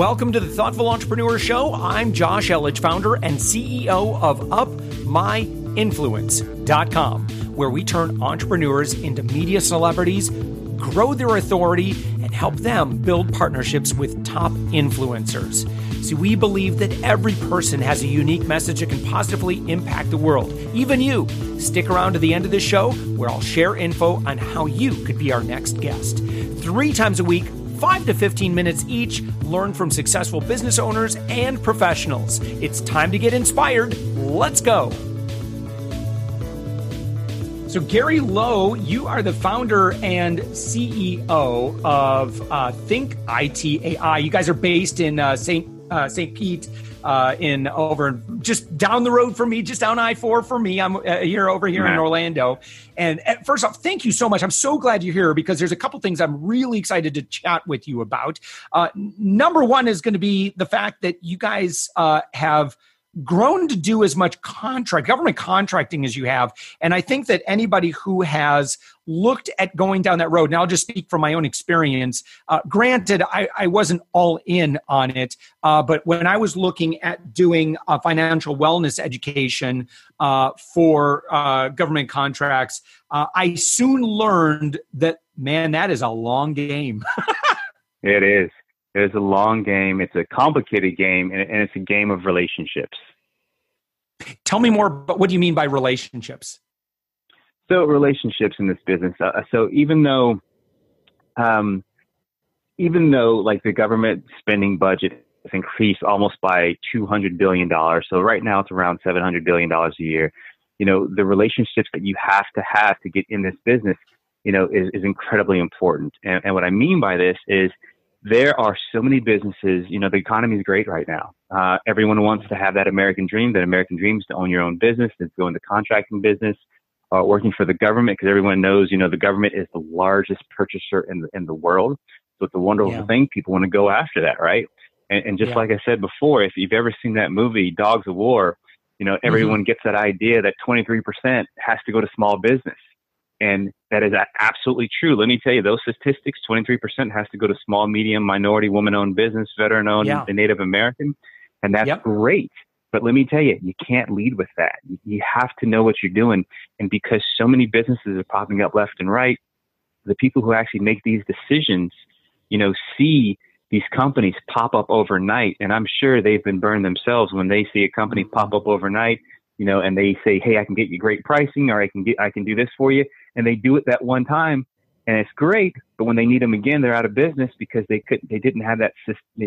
Welcome to the Thoughtful Entrepreneur Show. I'm Josh Elledge, founder and CEO of UpMyInfluence.com, where we turn entrepreneurs into media celebrities, grow their authority, and help them build partnerships with top influencers. See, we believe that every person has a unique message that can positively impact the world, even you. Stick around to the end of the show where I'll share info on how you could be our next guest. 3 times a week, 5 to 15 minutes each, learn from successful business owners and professionals. It's time to get inspired. Let's go. So Gary Lowe, you are the founder and CEO of Think IT Ai. You guys are based in St. Pete, just down the road from me, just down I-4 for me. I'm over here in Orlando. And first off, thank you so much. I'm so glad you're here because there's a couple things I'm really excited to chat with you about. Number one is going to be the fact that you guys have grown to do as much government contracting as you have. And I think that anybody who has looked at going down that road, and I'll just speak from my own experience, granted, I wasn't all in on it, but when I was looking at doing financial wellness education for government contracts, I soon learned that, man, that is a long game. It is. It's a long game. It's a complicated game, and it's a game of relationships. Tell me more about what do you mean by relationships? So relationships in this business. So even though like the government spending budget has increased almost by $200 billion, so right now it's around $700 billion a year. You know, the relationships that you have to get in this business, you know, is incredibly important. And what I mean by this is, there are so many businesses, you know, the economy is great right now. Everyone wants to have that American dream. That American dream is to own your own business, to go into contracting business, working for the government, because everyone knows, you know, the government is the largest purchaser in the world. So it's a wonderful thing. People want to go after that, right? And just like I said before, if you've ever seen that movie, Dogs of War, you know, everyone gets that idea that 23% has to go to small business. And that is absolutely true. Let me tell you, those statistics, 23% has to go to small, medium, minority, woman-owned business, veteran-owned, and Native American. And that's great. But let me tell you, you can't lead with that. You have to know what you're doing. And because so many businesses are popping up left and right, the people who actually make these decisions, you know, see these companies pop up overnight. And I'm sure they've been burned themselves when they see a company pop up overnight, you know, and they say, hey, I can get you great pricing, or I can do this for you. And they do it that one time, and it's great. But when they need them again, they're out of business because they didn't have that the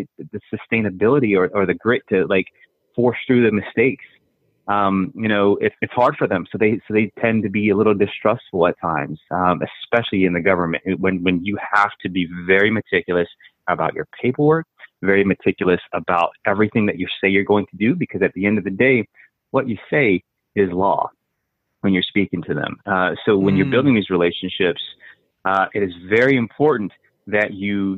sustainability or the grit to like force through the mistakes. You know, it's hard for them, so they tend to be a little distrustful at times, especially in the government when you have to be very meticulous about your paperwork, very meticulous about everything that you say you're going to do, because at the end of the day, what you say is law when you're speaking to them. So when you're building these relationships, it is very important that you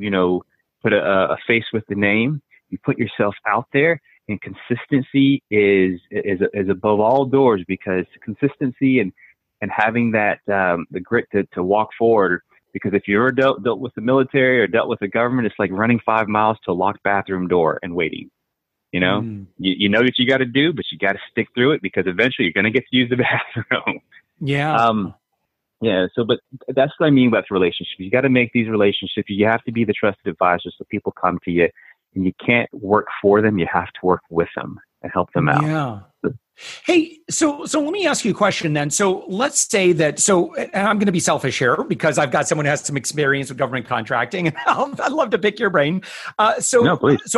put a face with the name, you put yourself out there, and consistency is above all doors, because consistency and having that, the grit to walk forward, because if you ever dealt with the military or dealt with the government, it's like running 5 miles to a locked bathroom door and waiting. You know, you know what you got to do, but you got to stick through it, because eventually you're going to get to use the bathroom. So, but that's what I mean about the relationships. You got to make these relationships. You have to be the trusted advisor, so people come to you, and you can't work for them. You have to work with them and help them out. Yeah. Hey, so let me ask you a question then. So let's say that, and I'm going to be selfish here because I've got someone who has some experience with government contracting, and I'd love to pick your brain. So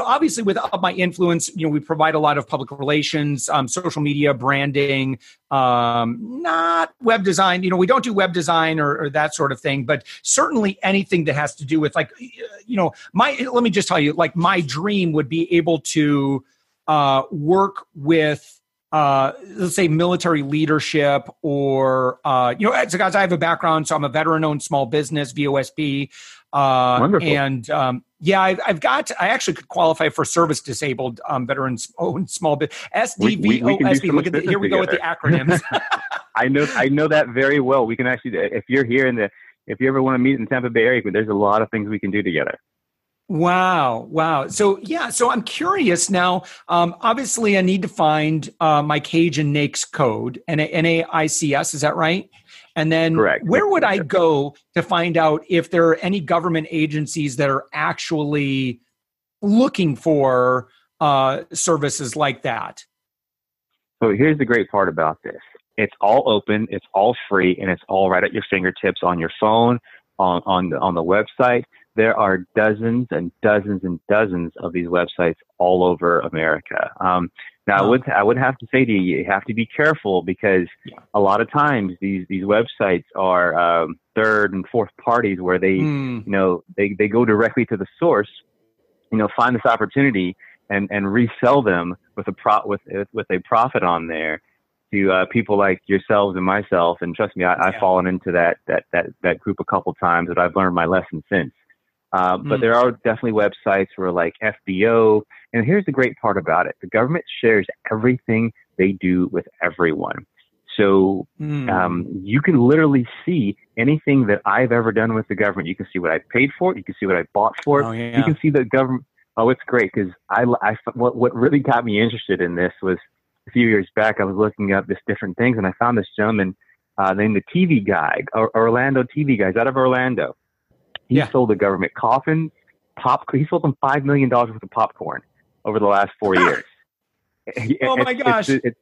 obviously with UpMyInfluence, you know, we provide a lot of public relations, social media, branding, not web design. You know, we don't do web design or that sort of thing, but certainly anything that has to do with, like, you know, let me just tell you, like, my dream would be able to work with, let's say, military leadership, or, you know, so guys, I have a background, so I'm a veteran-owned small business, VOSB. Wonderful. And I actually could qualify for service disabled veterans-owned small business, S-D-V-O-S-B. Look at here we go with the acronyms. I know that very well. We can actually, if you ever want to meet in the Tampa Bay area, there's a lot of things we can do together. Wow. So I'm curious now. Obviously, I need to find my CAGE and NAICS code, NAICS, is that right? And then correct. Where would I go to find out if there are any government agencies that are actually looking for services like that? So here's the great part about this. It's all open, it's all free, and it's all right at your fingertips on your phone, on the website. There are dozens and dozens and dozens of these websites all over America. Now, I would have to say to you, you have to be careful because a lot of times these websites are third and fourth parties where they, they go directly to the source, find this opportunity and resell them with a profit on there to people like yourselves and myself. And trust me, I've fallen into that group a couple times, but I've learned my lesson since. But there are definitely websites where like FBO, and here's the great part about it. The government shares everything they do with everyone. So you can literally see anything that I've ever done with the government. You can see what I paid for it. You can see what I bought for it. Oh, yeah. You can see the government. Oh, it's great because what really got me interested in this was a few years back, I was looking up this different things and I found this gentleman named the TV guy, Orlando TV guy, out of Orlando. He sold the government coffins, popcorn. He sold them $5 million worth of popcorn over the last 4 years. Oh my gosh. It's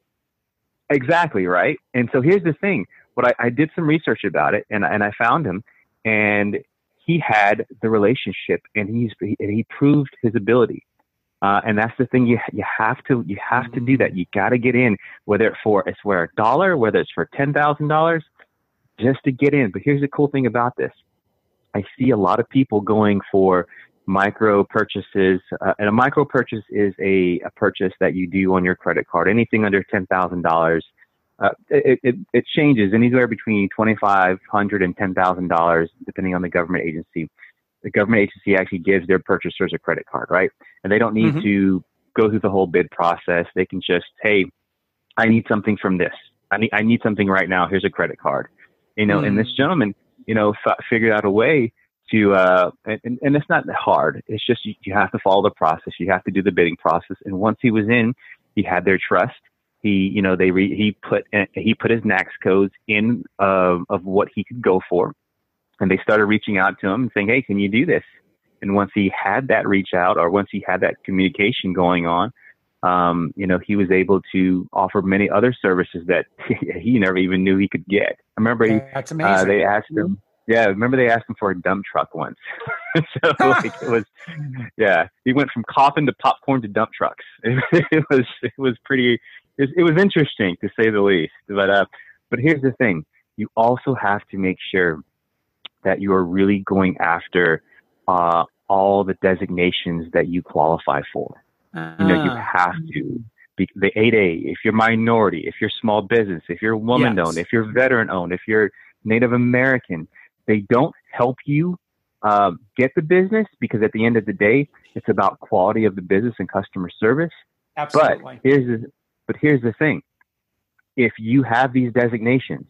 exactly right. And so here's the thing. What I did some research about it and I found him and he had the relationship and he proved his ability. And that's the thing you have to do that. You got to get in, whether it's for $1, whether it's for $10,000 just to get in. But here's the cool thing about this. I see a lot of people going for micro purchases, and a micro purchase is a purchase that you do on your credit card. Anything under $10,000, it changes anywhere between $2,500 and $10,000, depending on the government agency. The government agency actually gives their purchasers a credit card, right? And they don't need to go through the whole bid process. They can just, hey, I need something from this. I need something right now. Here's a credit card, And this gentleman, figured out a way to, and it's not hard. It's just you have to follow the process. You have to do the bidding process. And once he was in, he had their trust. He put his NAICS codes in of what he could go for, and they started reaching out to him and saying, "Hey, can you do this?" And once he had that reach out, or once he had that communication going on, he was able to offer many other services that he never even knew he could get. I remember that's amazing. They asked him. Yeah, I remember they asked him for a dump truck once. So he went from coffin to popcorn to dump trucks. It was interesting to say the least. But here's the thing: you also have to make sure that you are really going after all the designations that you qualify for. You have to be the 8A, if you're minority, if you're small business, if you're woman owned, if you're veteran owned, if you're Native American, they don't help you get the business because at the end of the day, it's about quality of the business and customer service. Absolutely. But here's the thing. If you have these designations,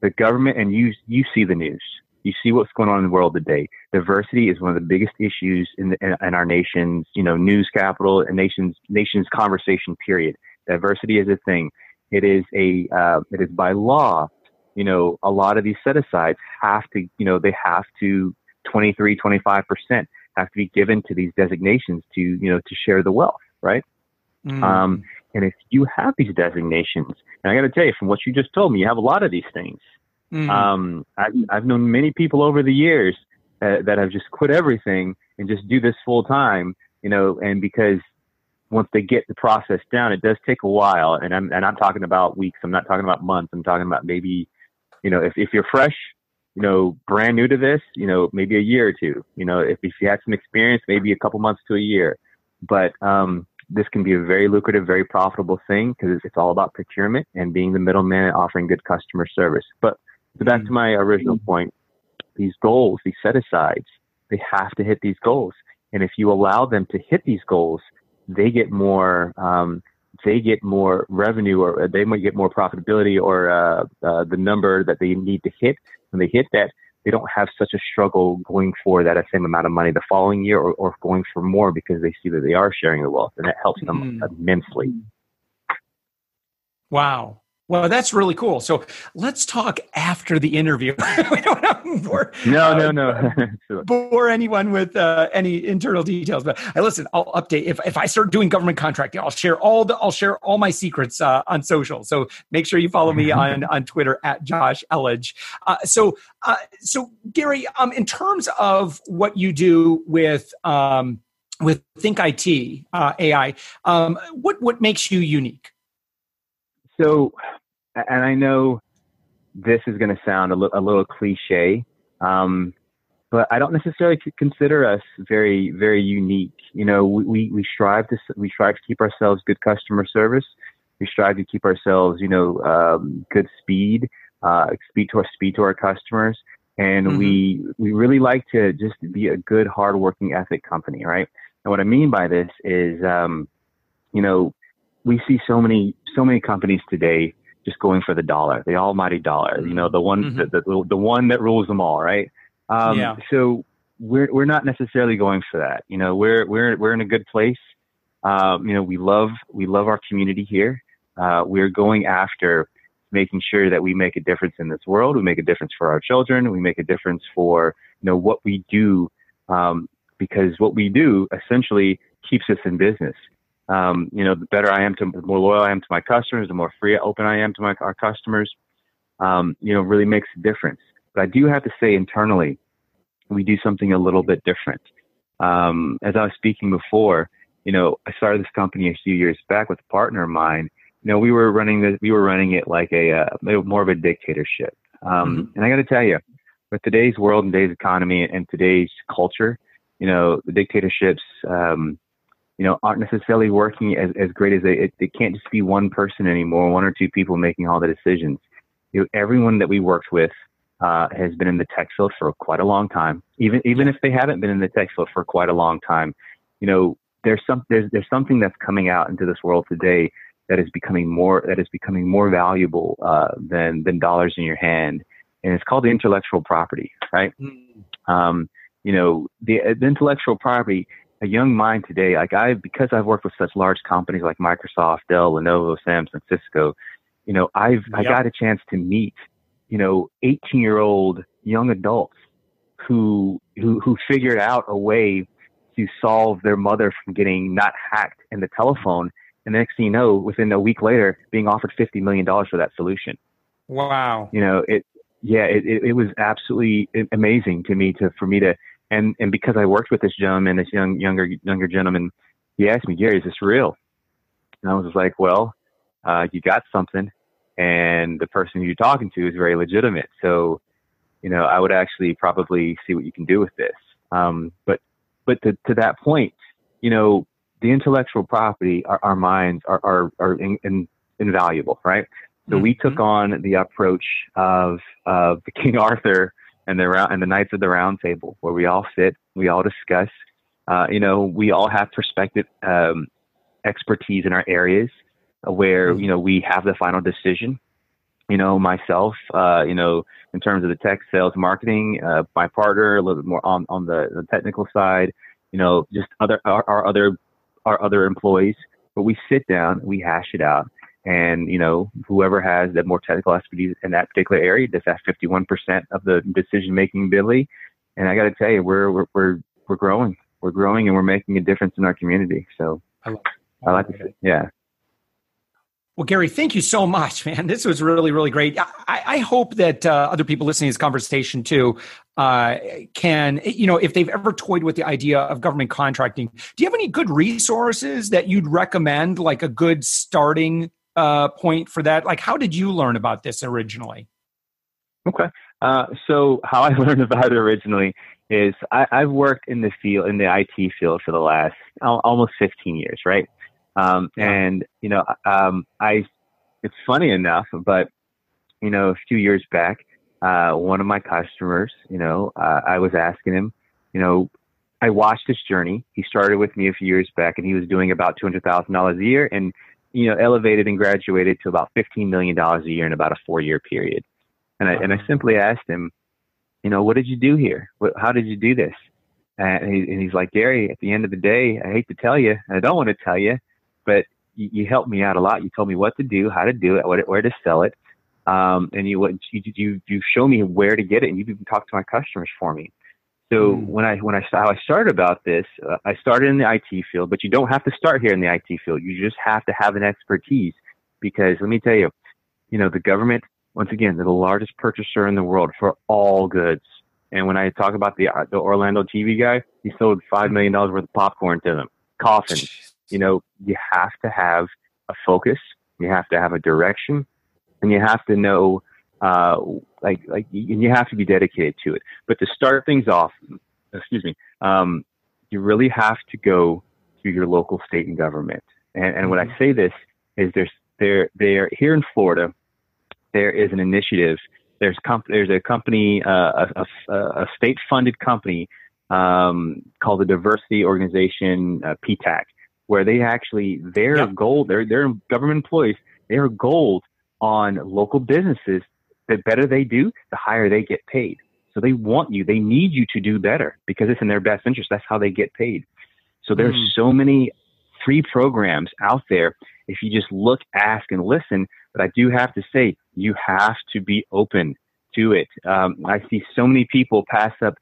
the government and you see the news, you see what's going on in the world today. Diversity is one of the biggest issues in our nation's, news capital and nation's conversation. Period. Diversity is a thing. It is by law. A lot of these set asides have to, they have to 25% have to be given to these designations to, to share the wealth, right? And if you have these designations, and I got to tell you, from what you just told me, you have a lot of these things. I've known many people over the years that have just quit everything and just do this full time, and because once they get the process down, it does take a while. And I'm talking about weeks. I'm not talking about months. I'm talking about maybe, if you're fresh, brand new to this, maybe a year or two, if you had some experience, maybe a couple months to a year, but, this can be a very lucrative, very profitable thing because it's all about procurement and being the middleman and offering good customer service. But back to my original point, these goals, these set-asides, they have to hit these goals. And if you allow them to hit these goals, they get more revenue, or they might get more profitability, or the number that they need to hit. When they hit that, they don't have such a struggle going for that same amount of money the following year, or going for more, because they see that they are sharing the wealth, and that helps them immensely. Wow. Well, that's really cool. So let's talk after the interview. We don't have to bore, no. bore anyone with any internal details. But I'll update. If I start doing government contracting, I'll share all my secrets on social. So make sure you follow me on Twitter at Josh Elledge. So Gary, in terms of what you do with Think IT AI, what makes you unique? So, and I know this is going to sound a little cliche, but I don't necessarily consider us very, very unique. You know, we strive to keep ourselves good customer service. We strive to keep ourselves, good speed to our customers. And we really like to just be a good, hardworking ethic company, right? And what I mean by this is, we see so many companies today just going for the dollar, the almighty dollar, the one that rules them all. Right. So we're not necessarily going for that. We're in a good place. We love our community here. We're going after making sure that we make a difference in this world. We make a difference for our children. We make a difference for, what we do, because what we do essentially keeps us in business. The better I am, the more loyal I am to my customers, the more free, open I am to our customers, really makes a difference. But I do have to say, internally, we do something a little bit different. As I was speaking before, I started this company a few years back with a partner of mine. We were running it like more of a dictatorship. And I got to tell you, with today's world and today's economy and today's culture, the dictatorships, aren't necessarily working as great as they can't just be one person anymore, one or two people making all the decisions. Everyone that we worked with has been in the tech field for quite a long time. Even if they haven't been in the tech field for quite a long time, there's something that's coming out into this world today that is becoming more valuable than dollars in your hand, and it's called the intellectual property, right? The intellectual property. A young mind today, because I've worked with such large companies like Microsoft, Dell, Lenovo, Samsung, Cisco, I got a chance to meet, 18-year-old young adults who figured out a way to solve their mother from getting not hacked in the telephone. And the next thing you know, within a week later, being offered $50 million for that solution. Wow. It was absolutely amazing to me for me to. And because I worked with this gentleman, this younger gentleman, he asked me, Gary, is this real? And I was just like, well, you got something, and the person you're talking to is very legitimate. So, I would actually probably see what you can do with this. But to that point, the intellectual property, our minds are invaluable, right? So we took on the approach of the King Arthur and the Knights of the Round Table, where we all sit, we all discuss, we all have perspective, expertise in our areas where, we have the final decision, myself, in terms of the tech, sales, marketing, my partner, a little bit more on the technical side, just our other employees, but we sit down, we hash it out. And, whoever has the more technical expertise in that particular area does have 51% of the decision-making ability. And I got to tell you, we're growing. We're growing, and we're making a difference in our community. So I like to say, yeah. Well, Gary, thank you so much, man. This was really, really great. I hope that other people listening to this conversation too can, if they've ever toyed with the idea of government contracting, do you have any good resources that you'd recommend, like a good starting point for that? Like, how did you learn about this originally? Okay. So how I learned about it originally is I've worked in the field, in the IT field for the last almost 15 years. Right. It's funny enough, but a few years back, one of my customers, I was asking him, I watched his journey. He started with me a few years back, and he was doing about $200,000 a year, and elevated and graduated to about $15 million a year in about a 4-year period. And I simply asked him, you know, what did you do here? How did you do this? And he's like, Gary, at the end of the day, I hate to tell you, I don't want to tell you, but you helped me out a lot. You told me what to do, how to do it, where to sell it. And you show me where to get it, and you even talk to my customers for me. So when I started about this, I started in the IT field, but you don't have to start here in the IT field. You just have to have an expertise, because let me tell you, you know, the government, once again, they're the largest purchaser in the world for all goods. And when I talk about the Orlando TV guy, he sold $5 million worth of popcorn to them, coffins. You know, you have to have a focus, you have to have a direction, and you have to know, and you have to be dedicated to it. But to start things off, you really have to go to your local state and government. And when I say this is there here in Florida, there is an initiative. There's a company, a state funded company called the Diversity Organization, PTAC, where they actually, their government employees, their goal on local businesses, the better they do, the higher they get paid. So they want you, they need you to do better, because it's in their best interest. That's how they get paid. So there's so many free programs out there. If you just look, ask, and listen. But I do have to say, you have to be open to it. I see so many people pass up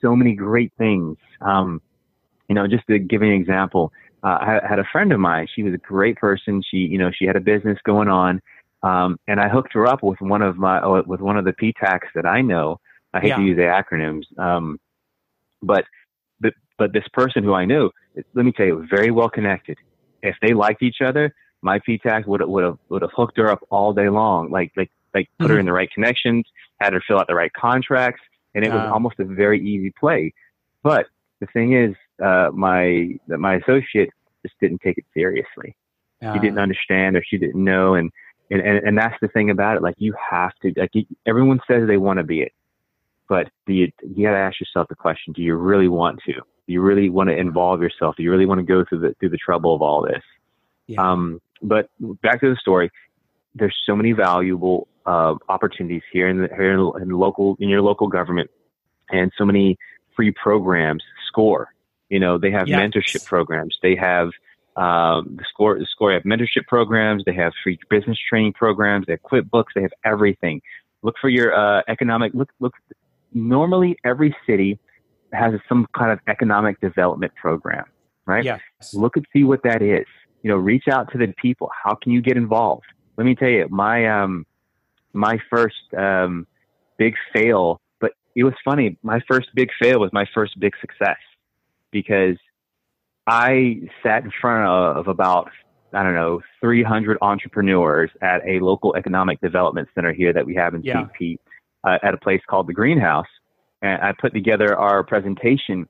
so many great things. Just to give you an example, I had a friend of mine. She was a great person. She had a business going on. And I hooked her up with one of the PTACs that I know. I hate to use the acronyms. But this person who I knew, let me tell you, very well connected. If they liked each other, my PTAC would have hooked her up all day long. Like put her in the right connections, had her fill out the right contracts, and it was almost a very easy play. But the thing is, my associate just didn't take it seriously. She didn't understand, or she didn't know, and that's the thing about it. Like, you have to, like, everyone says they want to be it, but you got to ask yourself the question: do you really want to? Do you really want to involve yourself? Do you really want to go through the trouble of all this? Yeah. But back to the story. There's so many valuable opportunities here in your local government, and so many free programs. SCORE, they have mentorship programs. They have SCORE have mentorship programs. They have free business training programs. They have QuickBooks. They have everything. Look for your economic. Look. Normally, every city has some kind of economic development program, right? Yes. Look and see what that is. Reach out to the people. How can you get involved? Let me tell you, my first big fail, but it was funny. My first big fail was my first big success, because I sat in front of about, 300 entrepreneurs at a local economic development center here that we have in CP, at a place called the Greenhouse. And I put together our presentation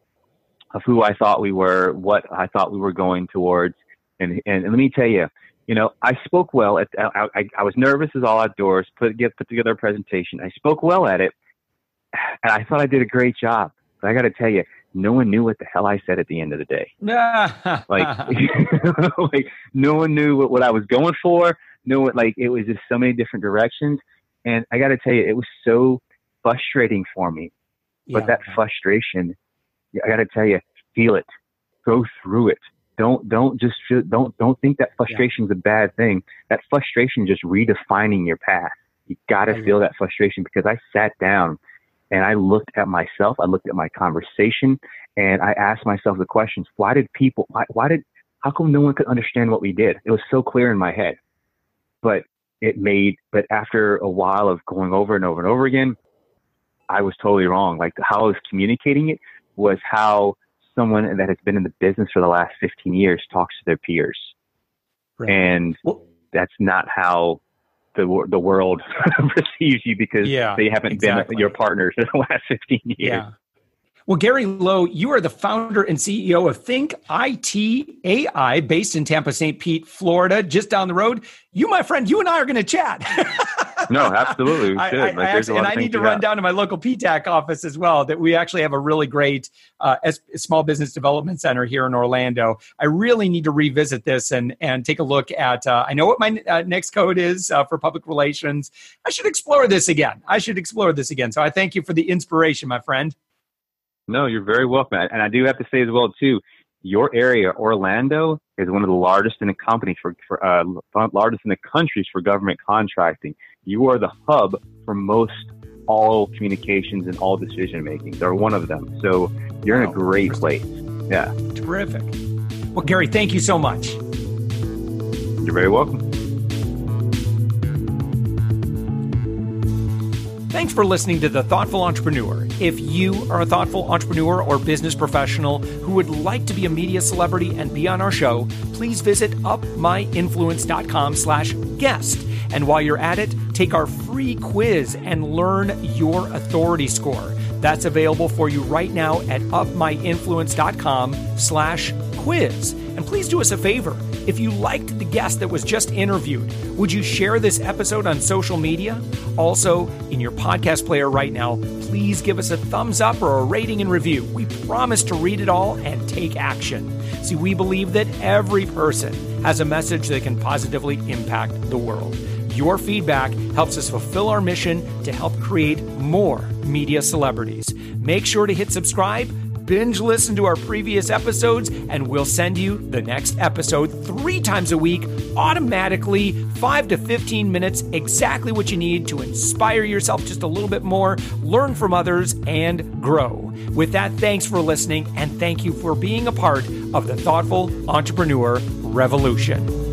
of who I thought we were, what I thought we were going towards. And let me tell you, I spoke well. I was nervous as all outdoors, put together a presentation. I spoke well at it, and I thought I did a great job. But I got to tell you, no one knew what the hell I said at the end of the day. Like no one knew what I was going for. No one, it was just so many different directions. And I got to tell you, it was so frustrating for me. But that frustration, I got to tell you, feel it, go through it. Don't think that frustration is a bad thing. That frustration just redefining your path. You got to feel that frustration, because I sat down and I looked at myself. I looked at my conversation, and I asked myself the questions. How come no one could understand what we did? It was so clear in my head, but after a while of going over and over and over again, I was totally wrong. Like, how I was communicating it was how someone that has been in the business for the last 15 years talks to their peers. Right. And that's not how the world receives you, because they haven't been your partners in the last 15 years. Yeah. Well, Gary Lowe, you are the founder and CEO of Think IT AI, based in Tampa, St. Pete, Florida, just down the road. You, my friend, you and I are going to chat. No, absolutely. We should. I need to run down to my local PTAC office as well, that we actually have a really great small business development center here in Orlando. I really need to revisit this and take a look at, I know what my next code is for public relations. I should explore this again. So I thank you for the inspiration, my friend. No, you're very welcome. And I do have to say as well, too, your area, Orlando, is one of the largest in the company largest in the country for government contracting. You are the hub for most all communications and all decision making. They're one of them. So you're in a great place. Yeah. Terrific. Well, Gary, thank you so much. You're very welcome. Thanks for listening to The Thoughtful Entrepreneur. If you are a thoughtful entrepreneur or business professional who would like to be a media celebrity and be on our show, please visit upmyinfluence.com/guest. And while you're at it, take our free quiz and learn your authority score. That's available for you right now at upmyinfluence.com/quiz. And please do us a favor. If you liked the guest that was just interviewed, would you share this episode on social media? Also, in your podcast player right now, please give us a thumbs up or a rating and review. We promise to read it all and take action. See, we believe that every person has a message that can positively impact the world. Your feedback helps us fulfill our mission to help create more media celebrities. Make sure to hit subscribe. Binge listen to our previous episodes, and we'll send you the next episode 3 times a week, automatically, 5 to 15 minutes, exactly what you need to inspire yourself just a little bit more, learn from others, and grow. With that, thanks for listening, and thank you for being a part of the Thoughtful Entrepreneur Revolution.